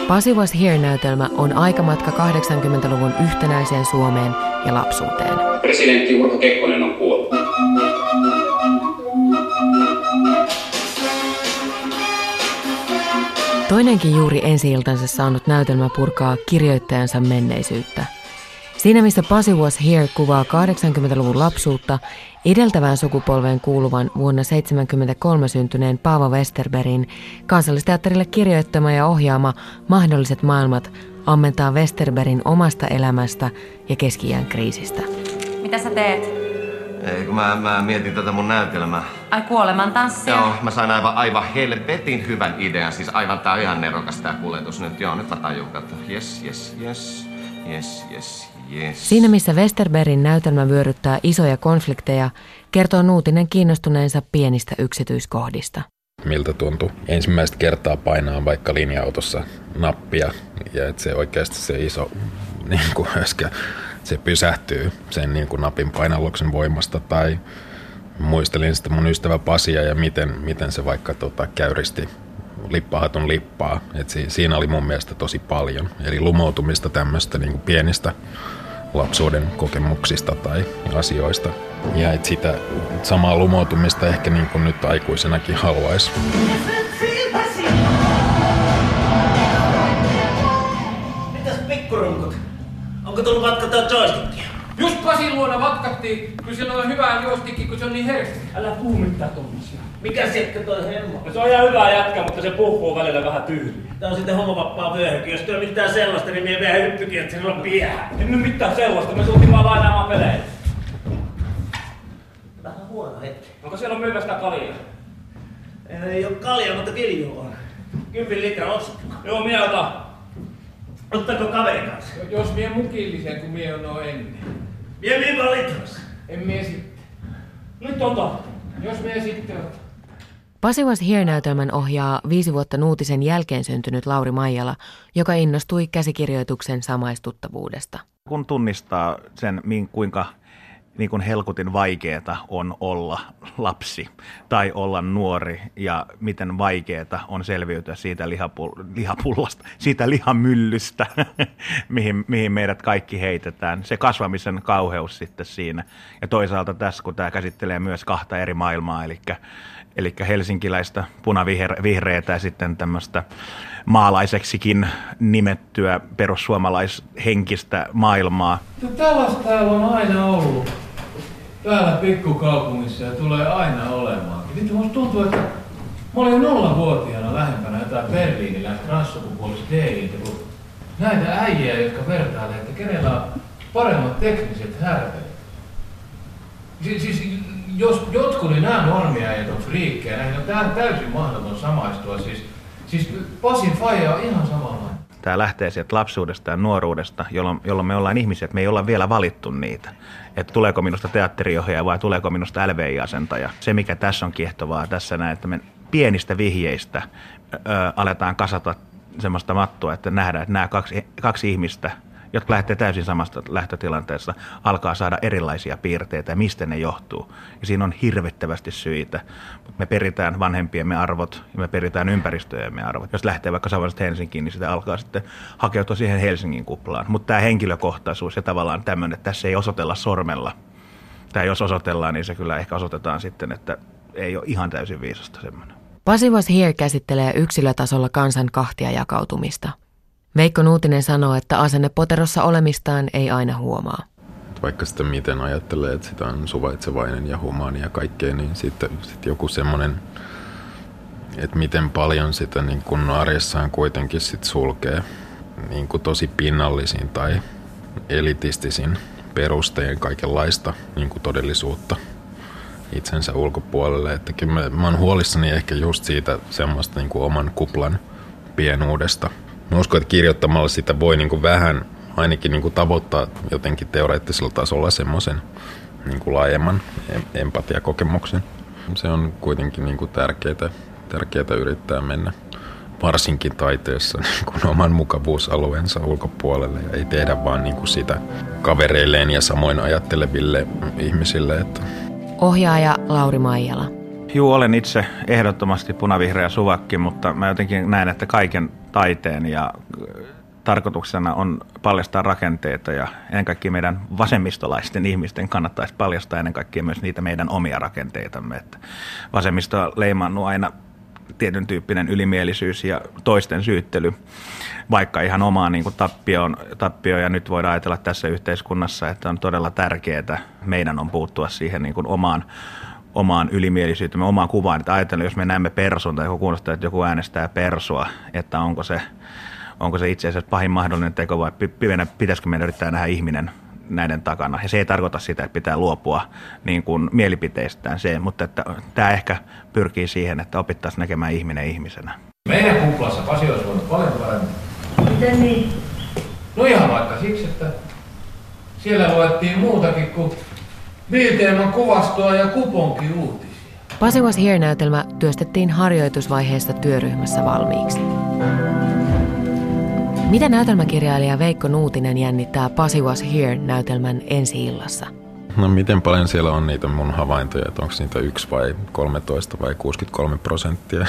Pasi Was Here-näytelmä on aikamatka 80-luvun yhtenäiseen Suomeen ja lapsuuteen. Presidentti Urho Kekkonen on kuollut. Toinenkin juuri ensi-iltansa saanut näytelmä purkaa kirjoittajansa menneisyyttä. Siinä missä Pasi Was Here kuvaa 80-luvun lapsuutta, edeltävään sukupolveen kuuluvan vuonna 1973 syntyneen Paavo Westerbergin Kansallisteatterille kirjoittama ja ohjaama Mahdolliset maailmat ammentaa Westerbergin omasta elämästä ja keski-iän kriisistä. Mitä sä teet? Ei, kun mä mietin tätä mun näytelmää. Ai, kuoleman tanssia? Joo, mä sain aivan helvetin hyvän idean. Siis aivan tää on ihan nerokas tää kuljetus nyt. Joo, nyt mä tajun katsoa. Yes. Siinä missä Westerbergin näytelmä vyöryttää isoja konflikteja, kertoo Nuutinen kiinnostuneensa pienistä yksityiskohdista. Miltä tuntui ensimmäistä kertaa painaa vaikka linja-autossa nappia, ja että se oikeasti se iso höskä, se pysähtyy sen napin painalluksen voimasta. Tai muistelin sitä mun ystävä Pasia ja miten se vaikka käyristi lippahatun lippaa. Et siinä oli mun mielestä tosi paljon. Eli lumoutumista tämmöistä pienistä lapsuuden kokemuksista tai asioista. Ja et sitä samaa lumoutumista ehkä nyt aikuisenakin haluaisi. Mitäs pikkurunkut? Onko tullut vatkata joystickia? Just Pasin luona vatkattiin. Kyllä sillä on hyvää joystickia, kun se on niin herkki. Älä puhu mitään tuommoisia. Mikä sitten toi hemmo? No, se on ihan hyvä jätkä, mutta se puhuu välillä vähän tyhjää. Tää on sitten homovappaa myöhäkin. Jos työ mitään sellaista, niin mie vähän hyppykin, että sinulla on piehää. En nyt mitään sellaista, me tultiin vaan lainaamaan pelejä. Vähän huono hetki. Onko siellä myydä sitä kaljaa? Ei oo kaljaa, mutta viljua on. 10 litraa ostaa. Joo, mie otan. Ottaako kaveri kanssa? Jos mie mukillisen, kun mie on ennen. Mie mie valitas. En mie sitten. Nyt ota. Jos mie sitten ota. Pasi Was Here-näytelmän ohjaa 5 vuotta Nuutisen jälkeen syntynyt Lauri Maijala, joka innostui käsikirjoituksen samaistuttavuudesta. Kun tunnistaa sen, kuinka helkutin vaikeeta on olla lapsi tai olla nuori ja miten vaikeeta on selviytyä siitä lihapullosta, siitä lihamyllystä, mihin meidät kaikki heitetään. Se kasvamisen kauheus sitten siinä. Ja toisaalta tässä, kun tämä käsittelee myös 2 eri maailmaa, eli helsinkiläistä punavihreätä ja sitten tämmöistä maalaiseksikin nimettyä perussuomalaishenkistä maailmaa. Tällaista täällä on aina ollut. Täällä pikkukaupungissa ja tulee aina olemaan. Nyt musta tuntuu, että mä olin 0-vuotiaana lähempänä jotain berliiniläistä rassukupuolista DJ:tä, kun näitä äijää, jotka vertailee, että kenellä on paremmat tekniset härvelet. Siis jos jotkut, niin nämä normiäijät on friikkejä, näihin on täysin mahdoton samaistua. Siis Pasin faija on ihan samanlainen. Tämä lähtee sieltä lapsuudesta ja nuoruudesta, jolloin me ollaan ihmisiä, että me ei olla vielä valittu niitä. Että tuleeko minusta teatteriohjaaja vai tuleeko minusta LVI-asentaja. Se, mikä tässä on kiehtovaa, tässä näin, että me pienistä vihjeistä aletaan kasata semmoista mattua, että nähdään, että nämä kaksi ihmistä, jotka lähtee täysin samasta lähtötilanteesta, alkaa saada erilaisia piirteitä ja mistä ne johtuu. Ja siinä on hirvittävästi syitä. Me peritään vanhempiemme arvot ja me peritään ympäristöjemme arvot. Jos lähtee vaikka Savonlinnasta Helsinkiin, niin sitä alkaa sitten hakeutua siihen Helsingin kuplaan. Mutta tämä henkilökohtaisuus ja tavallaan tämmöinen, että tässä ei osoitella sormella. Tai jos osoitellaan, niin se kyllä ehkä osoitetaan sitten, että ei ole ihan täysin viisasta semmoinen. Pasi Was Here käsittelee yksilötasolla kansan kahtia jakautumista. Veikko Nuutinen sanoo, että asennepoterossa olemistaan ei aina huomaa. Vaikka sitten miten ajattelee, että sitä on suvaitsevainen ja humaani ja kaikkea, niin sitten joku semmoinen, että miten paljon sitä niin kun arjessaan kuitenkin sit sulkee niin kun tosi pinnallisin tai elitistisin perusteen kaikenlaista niin kun todellisuutta itsensä ulkopuolelle. Että kyllä mä oon huolissani ehkä just siitä semmoista niin kun oman kuplan pienuudesta. Mä uskon, että kirjoittamalla sitä voi niin kuin vähän ainakin niin kuin tavoittaa jotenkin teoreettisella tasolla semmoisen niin kuin laajemman empatiakokemuksen. Se on kuitenkin niin kuin tärkeää yrittää mennä varsinkin taiteessa niin kuin oman mukavuusalueensa ulkopuolelle ja ei tehdä vaan niin kuin sitä kavereilleen ja samoin ajatteleville ihmisille. Että. Ohjaaja Lauri Maijala. Juu, olen itse ehdottomasti punavihreä suvakki, mutta mä jotenkin näen, että kaiken taiteen ja tarkoituksena on paljastaa rakenteita ja ennen kaikkea meidän vasemmistolaisten ihmisten kannattaisi paljastaa ennen kaikkea myös niitä meidän omia rakenteitamme. Että vasemmisto on leimannut aina tietyn tyyppinen ylimielisyys ja toisten syyttely, vaikka ihan omaa niin kuin tappioon. Ja nyt voidaan ajatella tässä yhteiskunnassa, että on todella tärkeää meidän on puuttua siihen niin kuin omaan ylimielisyytemme, omaan kuvaan, että ajatellaan, jos me näemme persun tai joku kuulostaa, että joku äänestää persua, että onko se itse asiassa pahin mahdollinen teko vai pitäisikö meidän yrittää nähdä ihminen näiden takana. Ja se ei tarkoita sitä, että pitää luopua niin kuin mielipiteistään se, mutta että tämä ehkä pyrkii siihen, että opittaisiin näkemään ihminen ihmisenä. Meidän kuplassa Pasi olisi voinut paljon paremmin. Miten niin? No ihan vaikka siksi, että siellä luettiin muutakin kuin Viiteemän kuvastoa ja kuponkin uutisia. Pasi Was Here-näytelmä työstettiin harjoitusvaiheessa työryhmässä valmiiksi. Mitä näytelmäkirjailija Veikko Nuutinen jännittää Pasi Was Here-näytelmän ensi-illassa? No miten paljon siellä on niitä mun havaintoja, että onko niitä 1 vai 13 vai 63%.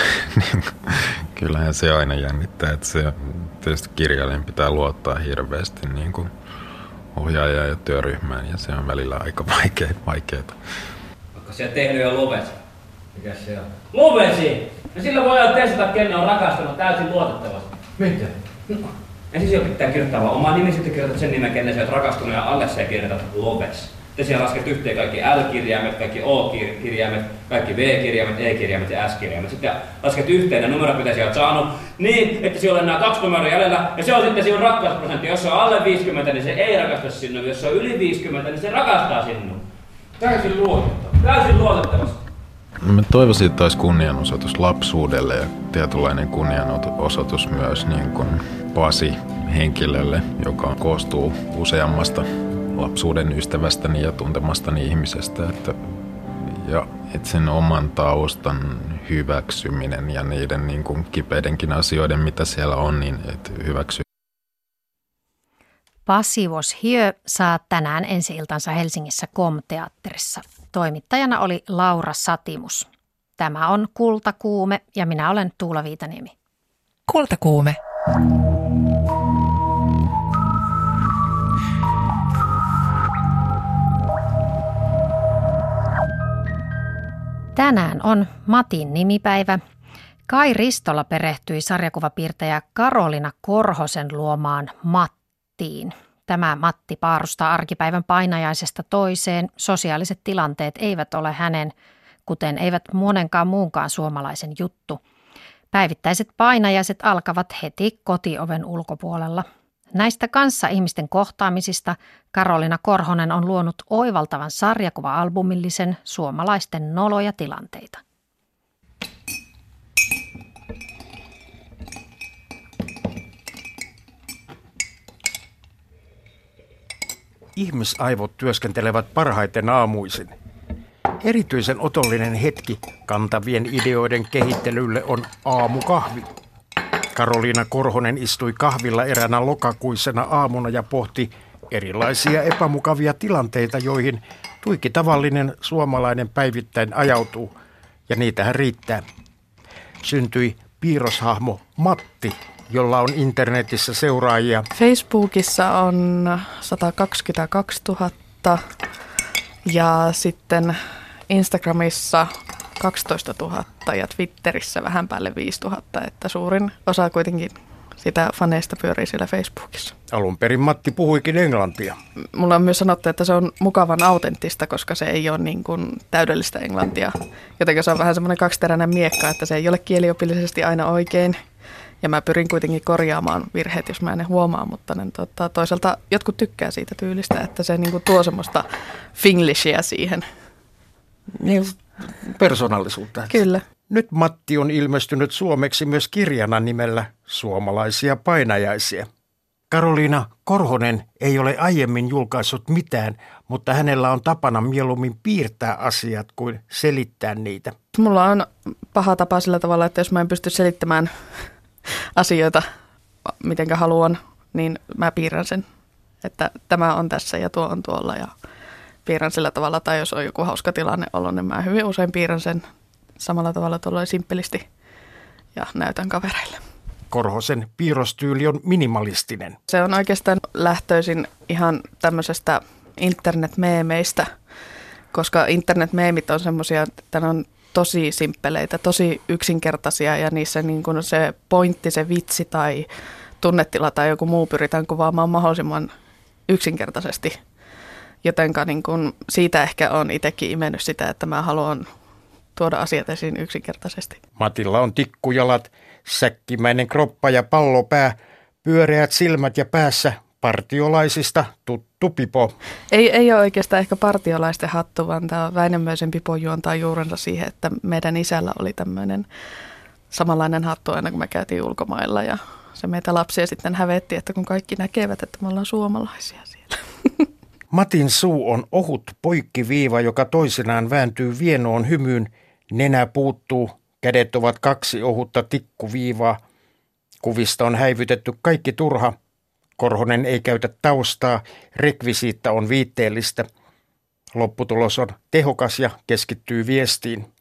Kyllähän se aina jännittää, että se tietysti kirjailijan pitää luottaa hirveästi niin kuin ohjaajaa ja työryhmään, ja se on välillä aika vaikeaa. Vaikka se on tehnyt jo Lovesi. Mikäs se on? Lovesi! Ja sillä voidaan testata, kenen on rakastanut täysin luotettavasti. Miten? No, ensin siellä pitää kirjoittaa vaan oma nimi, sitten kirjoitat sen nimen, kenen sä oot rakastunut, ja alle sä kirjoitat Loves. Sitten siellä lasket yhteen kaikki L-kirjaimet, kaikki O-kirjaimet, kaikki V-kirjaimet, E-kirjaimet ja S-kirjaimet. Sitten lasket yhteen, ja numero pitäisi olla saanut niin, että siellä on enää 2 numeroa jäljellä. Ja se on sitten siinä rakkausprosentti. Jos se on alle 50, niin se ei rakasta sinua. Jos se on yli 50, niin se rakastaa sinua. Täysin luotettavasti. Mä toivoisin, että olisi kunnianosoitus lapsuudelle ja tietynlainen kunnianosoitus myös niin kuin Pasi-henkilölle, joka koostuu useammasta lapsuuden ystävästäni ja tuntemastani ihmisestä. Että sen oman taustan hyväksyminen ja niiden niin kuin kipeidenkin asioiden, mitä siellä on, niin että hyväksy. Pasi Was Here saa tänään ensi-iltansa Helsingissä KOM-teatterissa. Toimittajana oli Laura Satimus. Tämä on Kultakuume ja minä olen Tuula Viitaniemi. Kultakuume. Tänään on Matin nimipäivä. Kai Ristola perehtyi sarjakuvapiirtäjä Karoliina Korhosen luomaan Mattiin. Tämä Matti paarustaa arkipäivän painajaisesta toiseen. Sosiaaliset tilanteet eivät ole hänen, kuten eivät monenkaan muunkaan suomalaisen juttu. Päivittäiset painajaiset alkavat heti kotioven ulkopuolella. Näistä kanssa ihmisten kohtaamisista Karoliina Korhonen on luonut oivaltavan sarjakuva-albumillisen suomalaisten noloja tilanteita. Ihmisaivot työskentelevät parhaiten aamuisin. Erityisen otollinen hetki kantavien ideoiden kehittelylle on aamukahvi. Karoliina Korhonen istui kahvilla eräänä lokakuisena aamuna ja pohti erilaisia epämukavia tilanteita, joihin tuiki tavallinen suomalainen päivittäin ajautuu, ja niitähän riittää. Syntyi piirroshahmo Matti, jolla on internetissä seuraajia. Facebookissa on 122 000 ja sitten Instagramissa 12 000 ja Twitterissä vähän päälle 5 000, että suurin osa kuitenkin sitä faneista pyörii siellä Facebookissa. Alun perin Matti puhuikin englantia. Mulla on myös sanottu, että se on mukavan autenttista, koska se ei ole niin kuin täydellistä englantia. Jotenkin se on vähän semmoinen kaksiteräinen miekka, että se ei ole kieliopillisesti aina oikein. Ja mä pyrin kuitenkin korjaamaan virheet, jos mä en ne huomaa, mutta ne, toisaalta jotkut tykkää siitä tyylistä, että se niin kuin tuo semmoista finglishia siihen. Niin, persoonallisuutta. Kyllä. Nyt Matti on ilmestynyt suomeksi myös kirjana nimellä Suomalaisia painajaisia. Karoliina Korhonen ei ole aiemmin julkaissut mitään, mutta hänellä on tapana mieluummin piirtää asiat kuin selittää niitä. Mulla on paha tapa sillä tavalla, että jos mä en pysty selittämään asioita, mitenkä haluan, niin mä piirrän sen, että tämä on tässä ja tuo on tuolla ja piirrän sillä tavalla. Tai jos on joku hauska tilanne ollut, niin mä hyvin usein piirrän sen samalla tavalla tuolla simppelisti ja näytän kavereille. Korhosen piirrostyyli on minimalistinen. Se on oikeastaan lähtöisin ihan tämmöisestä internetmeemeistä, koska internetmeemit on semmoisia, että ne on tosi simppeleitä, tosi yksinkertaisia ja niissä niin kuin se pointti, se vitsi tai tunnetila tai joku muu pyritään kuvaamaan mahdollisimman yksinkertaisesti. Jotenka niin kuin siitä ehkä olen itsekin imennyt sitä, että mä haluan tuoda asiat esiin yksinkertaisesti. Matilla on tikkujalat, säkkimäinen kroppa ja pallopää, pyöreät silmät ja päässä partiolaisista tuttu pipo. Ei ole oikeastaan ehkä partiolaisten hattu, vaan tämä Väinö Möisen pipo juontaa juurensa siihen, että meidän isällä oli tämmöinen samanlainen hattu aina, kun me käytiin ulkomailla. Ja se meitä lapsia sitten hävetti, että kun kaikki näkevät, että me ollaan suomalaisia siellä. Matin suu on ohut poikkiviiva, joka toisinaan vääntyy vienoon hymyyn. Nenä puuttuu, kädet ovat kaksi ohutta tikkuviivaa. Kuvista on häivytetty kaikki turha. Korhonen ei käytä taustaa, rekvisiitta on viitteellistä. Lopputulos on tehokas ja keskittyy viestiin.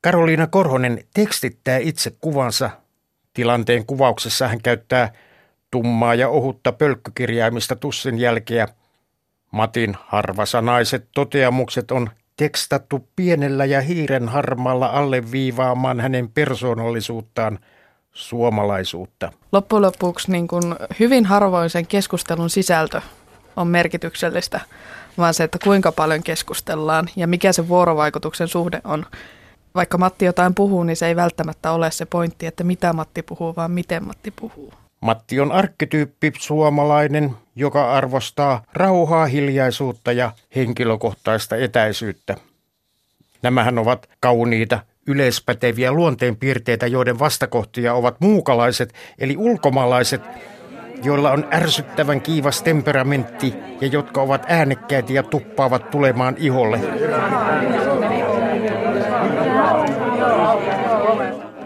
Karoliina Korhonen tekstittää itse kuvansa. Tilanteen kuvauksessa hän käyttää tummaa ja ohutta pölkkykirjaimista tussin jälkeä. Matin harvasanaiset toteamukset on tekstattu pienellä ja hiiren harmaalla alleviivaamaan hänen persoonallisuuttaan, suomalaisuutta. Loppujen lopuksi niin kun hyvin harvoin sen keskustelun sisältö on merkityksellistä, vaan se, että kuinka paljon keskustellaan ja mikä se vuorovaikutuksen suhde on. Vaikka Matti jotain puhuu, niin se ei välttämättä ole se pointti, että mitä Matti puhuu, vaan miten Matti puhuu. Matti on arkkityyppi suomalainen, joka arvostaa rauhaa, hiljaisuutta ja henkilökohtaista etäisyyttä. Nämähän ovat kauniita, yleispäteviä luonteenpiirteitä, joiden vastakohtia ovat muukalaiset, eli ulkomaalaiset, joilla on ärsyttävän kiivas temperamentti ja jotka ovat äänekkäitä ja tuppaavat tulemaan iholle.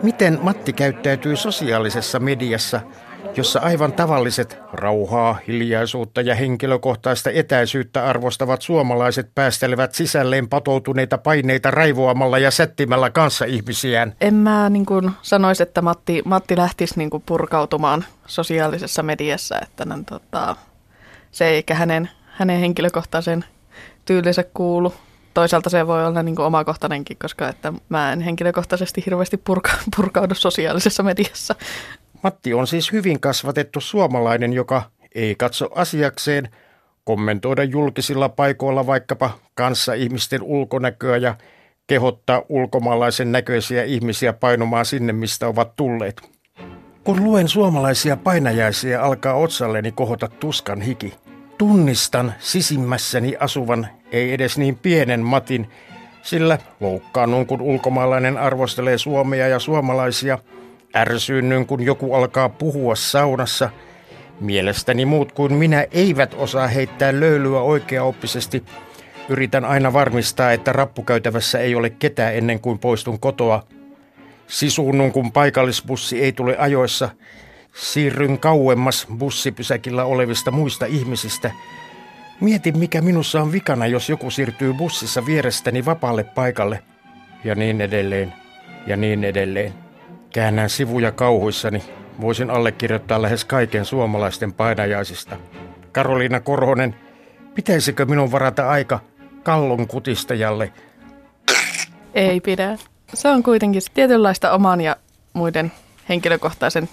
Miten Matti käyttäytyy sosiaalisessa mediassa, jossa aivan tavalliset rauhaa, hiljaisuutta ja henkilökohtaista etäisyyttä arvostavat suomalaiset päästelevät sisälleen patoutuneita paineita raivoamalla ja sättimällä kanssaihmisiään? En mä niin kuin sanoisi, että Matti lähtisi niin kuin purkautumaan sosiaalisessa mediassa, että se eikä hänen henkilökohtaisen tyylinsä kuulu. Toisaalta se voi olla niin kuin omakohtainenkin, koska että mä en henkilökohtaisesti hirveästi purkaudu sosiaalisessa mediassa. Matti on siis hyvin kasvatettu suomalainen, joka ei katso asiakseen kommentoida julkisilla paikoilla vaikkapa kanssaihmisten ulkonäköä ja kehottaa ulkomaalaisen näköisiä ihmisiä painumaan sinne, mistä ovat tulleet. Kun luen suomalaisia painajaisia, alkaa otsalleni kohota tuskan hiki. Tunnistan sisimmässäni asuvan, ei edes niin pienen Matin, sillä loukkaannun, kun ulkomaalainen arvostelee Suomea ja suomalaisia. Ärsyynnyn, kun joku alkaa puhua saunassa. Mielestäni muut kuin minä eivät osaa heittää löylyä oikeaoppisesti. Yritän aina varmistaa, että rappukäytävässä ei ole ketään ennen kuin poistun kotoa. Sisuunnun, kun paikallisbussi ei tule ajoissa. Siirryn kauemmas bussipysäkillä olevista muista ihmisistä. Mietin, mikä minussa on vikana, jos joku siirtyy bussissa vierestäni vapaalle paikalle. Ja niin edelleen. Ja niin edelleen. Käännän sivuja kauhuissani. Voisin allekirjoittaa lähes kaiken suomalaisten painajaisista. Karoliina Korhonen, pitäisikö minun varata aika kallon kutistajalle? Ei pidä. Se on kuitenkin tietynlaista oman ja muiden henkilökohtaisen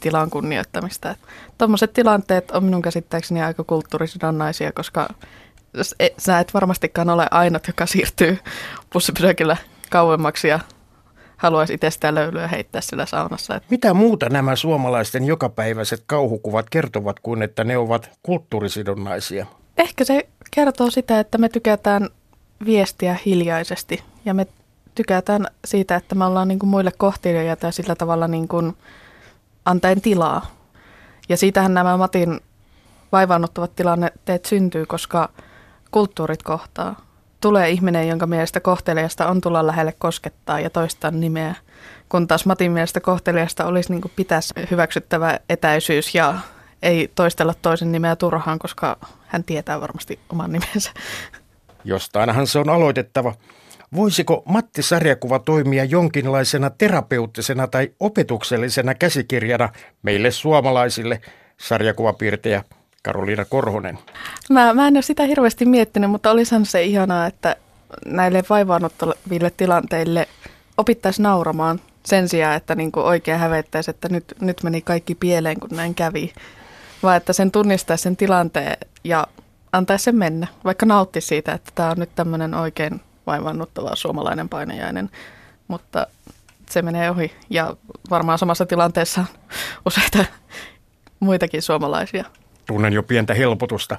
tilan kunnioittamista. Tuommoiset tilanteet on minun käsittääkseni aika kulttuurisidonnaisia, koska sä et varmastikaan ole ainut, joka siirtyy bussipysäkillä kauemmaksi ja haluaisi itsestään löylyä heittää sillä saunassa. Mitä muuta nämä suomalaisten jokapäiväiset kauhukuvat kertovat kuin, että ne ovat kulttuurisidonnaisia? Ehkä se kertoo sitä, että me tykätään viestiä hiljaisesti ja me tykätään siitä, että me ollaan niin kuin muille kohtelijoita tai sillä tavalla niin kuin antaen tilaa. Ja siitähän nämä Matin vaivaannuttavat tilanteet syntyy, koska kulttuurit kohtaa. Tulee ihminen, jonka mielestä kohtelijasta on tulla lähelle koskettaa ja toistaa nimeä, kun taas Matin mielestä kohtelijasta olisi niin kuin pitäisi hyväksyttävä etäisyys ja ei toistella toisen nimeä turhaan, koska hän tietää varmasti oman nimensä. Jostainhan se on aloitettava. Voisiko Matti-sarjakuva toimia jonkinlaisena terapeuttisena tai opetuksellisena käsikirjana meille suomalaisille? Sarjakuvapiirtejä Karoliina Korhonen. Mä en ole sitä hirveästi miettinyt, mutta olisihan se ihanaa, että näille vaivaanottaville tilanteille opittaisiin nauramaan sen sijaan, että niinku oikein hävettäisiin, että nyt meni kaikki pieleen, kun näin kävi. Vaan että sen tunnistaisi sen tilanteen ja antaisi sen mennä, vaikka nauttisi siitä, että tämä on nyt tämmöinen oikein vaivaannuttava suomalainen painajainen, mutta se menee ohi ja varmaan samassa tilanteessa on useita muitakin suomalaisia. Tunnen jo pientä helpotusta.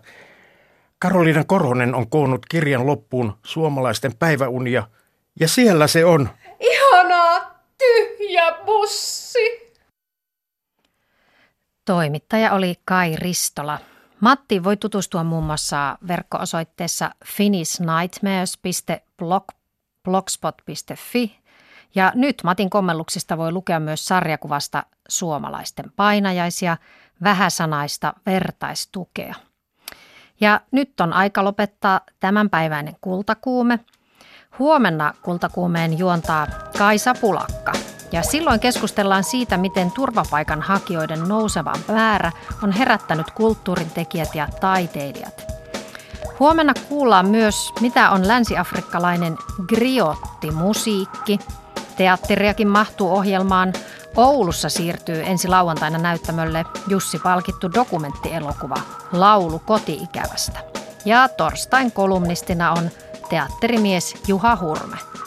Karoliina Korhonen on koonnut kirjan loppuun suomalaisten päiväunia, ja siellä se on. Ihanaa, tyhjä bussi. Toimittaja oli Kai Ristola. Matti voi tutustua muun muassa verkko-osoitteessa finishnightmares.blogspot.fi, ja nyt Matin kommelluksista voi lukea myös sarjakuvasta Suomalaisten painajaisia, vähäsanaista vertaistukea. Ja nyt on aika lopettaa tämänpäiväinen Kultakuume. Huomenna Kultakuumeen juontaa Kai Sapulakka. Ja silloin keskustellaan siitä, miten turvapaikanhakijoiden nouseva määrä on herättänyt kulttuurintekijät ja taiteilijat. Huomenna kuullaan myös, mitä on länsiafrikkalainen griottimusiikki. Teatteriakin mahtuu ohjelmaan. Oulussa siirtyy ensi lauantaina näyttämölle Jussi palkittu dokumenttielokuva Laulu koti-ikävästä. Ja torstain kolumnistina on teatterimies Juha Hurme.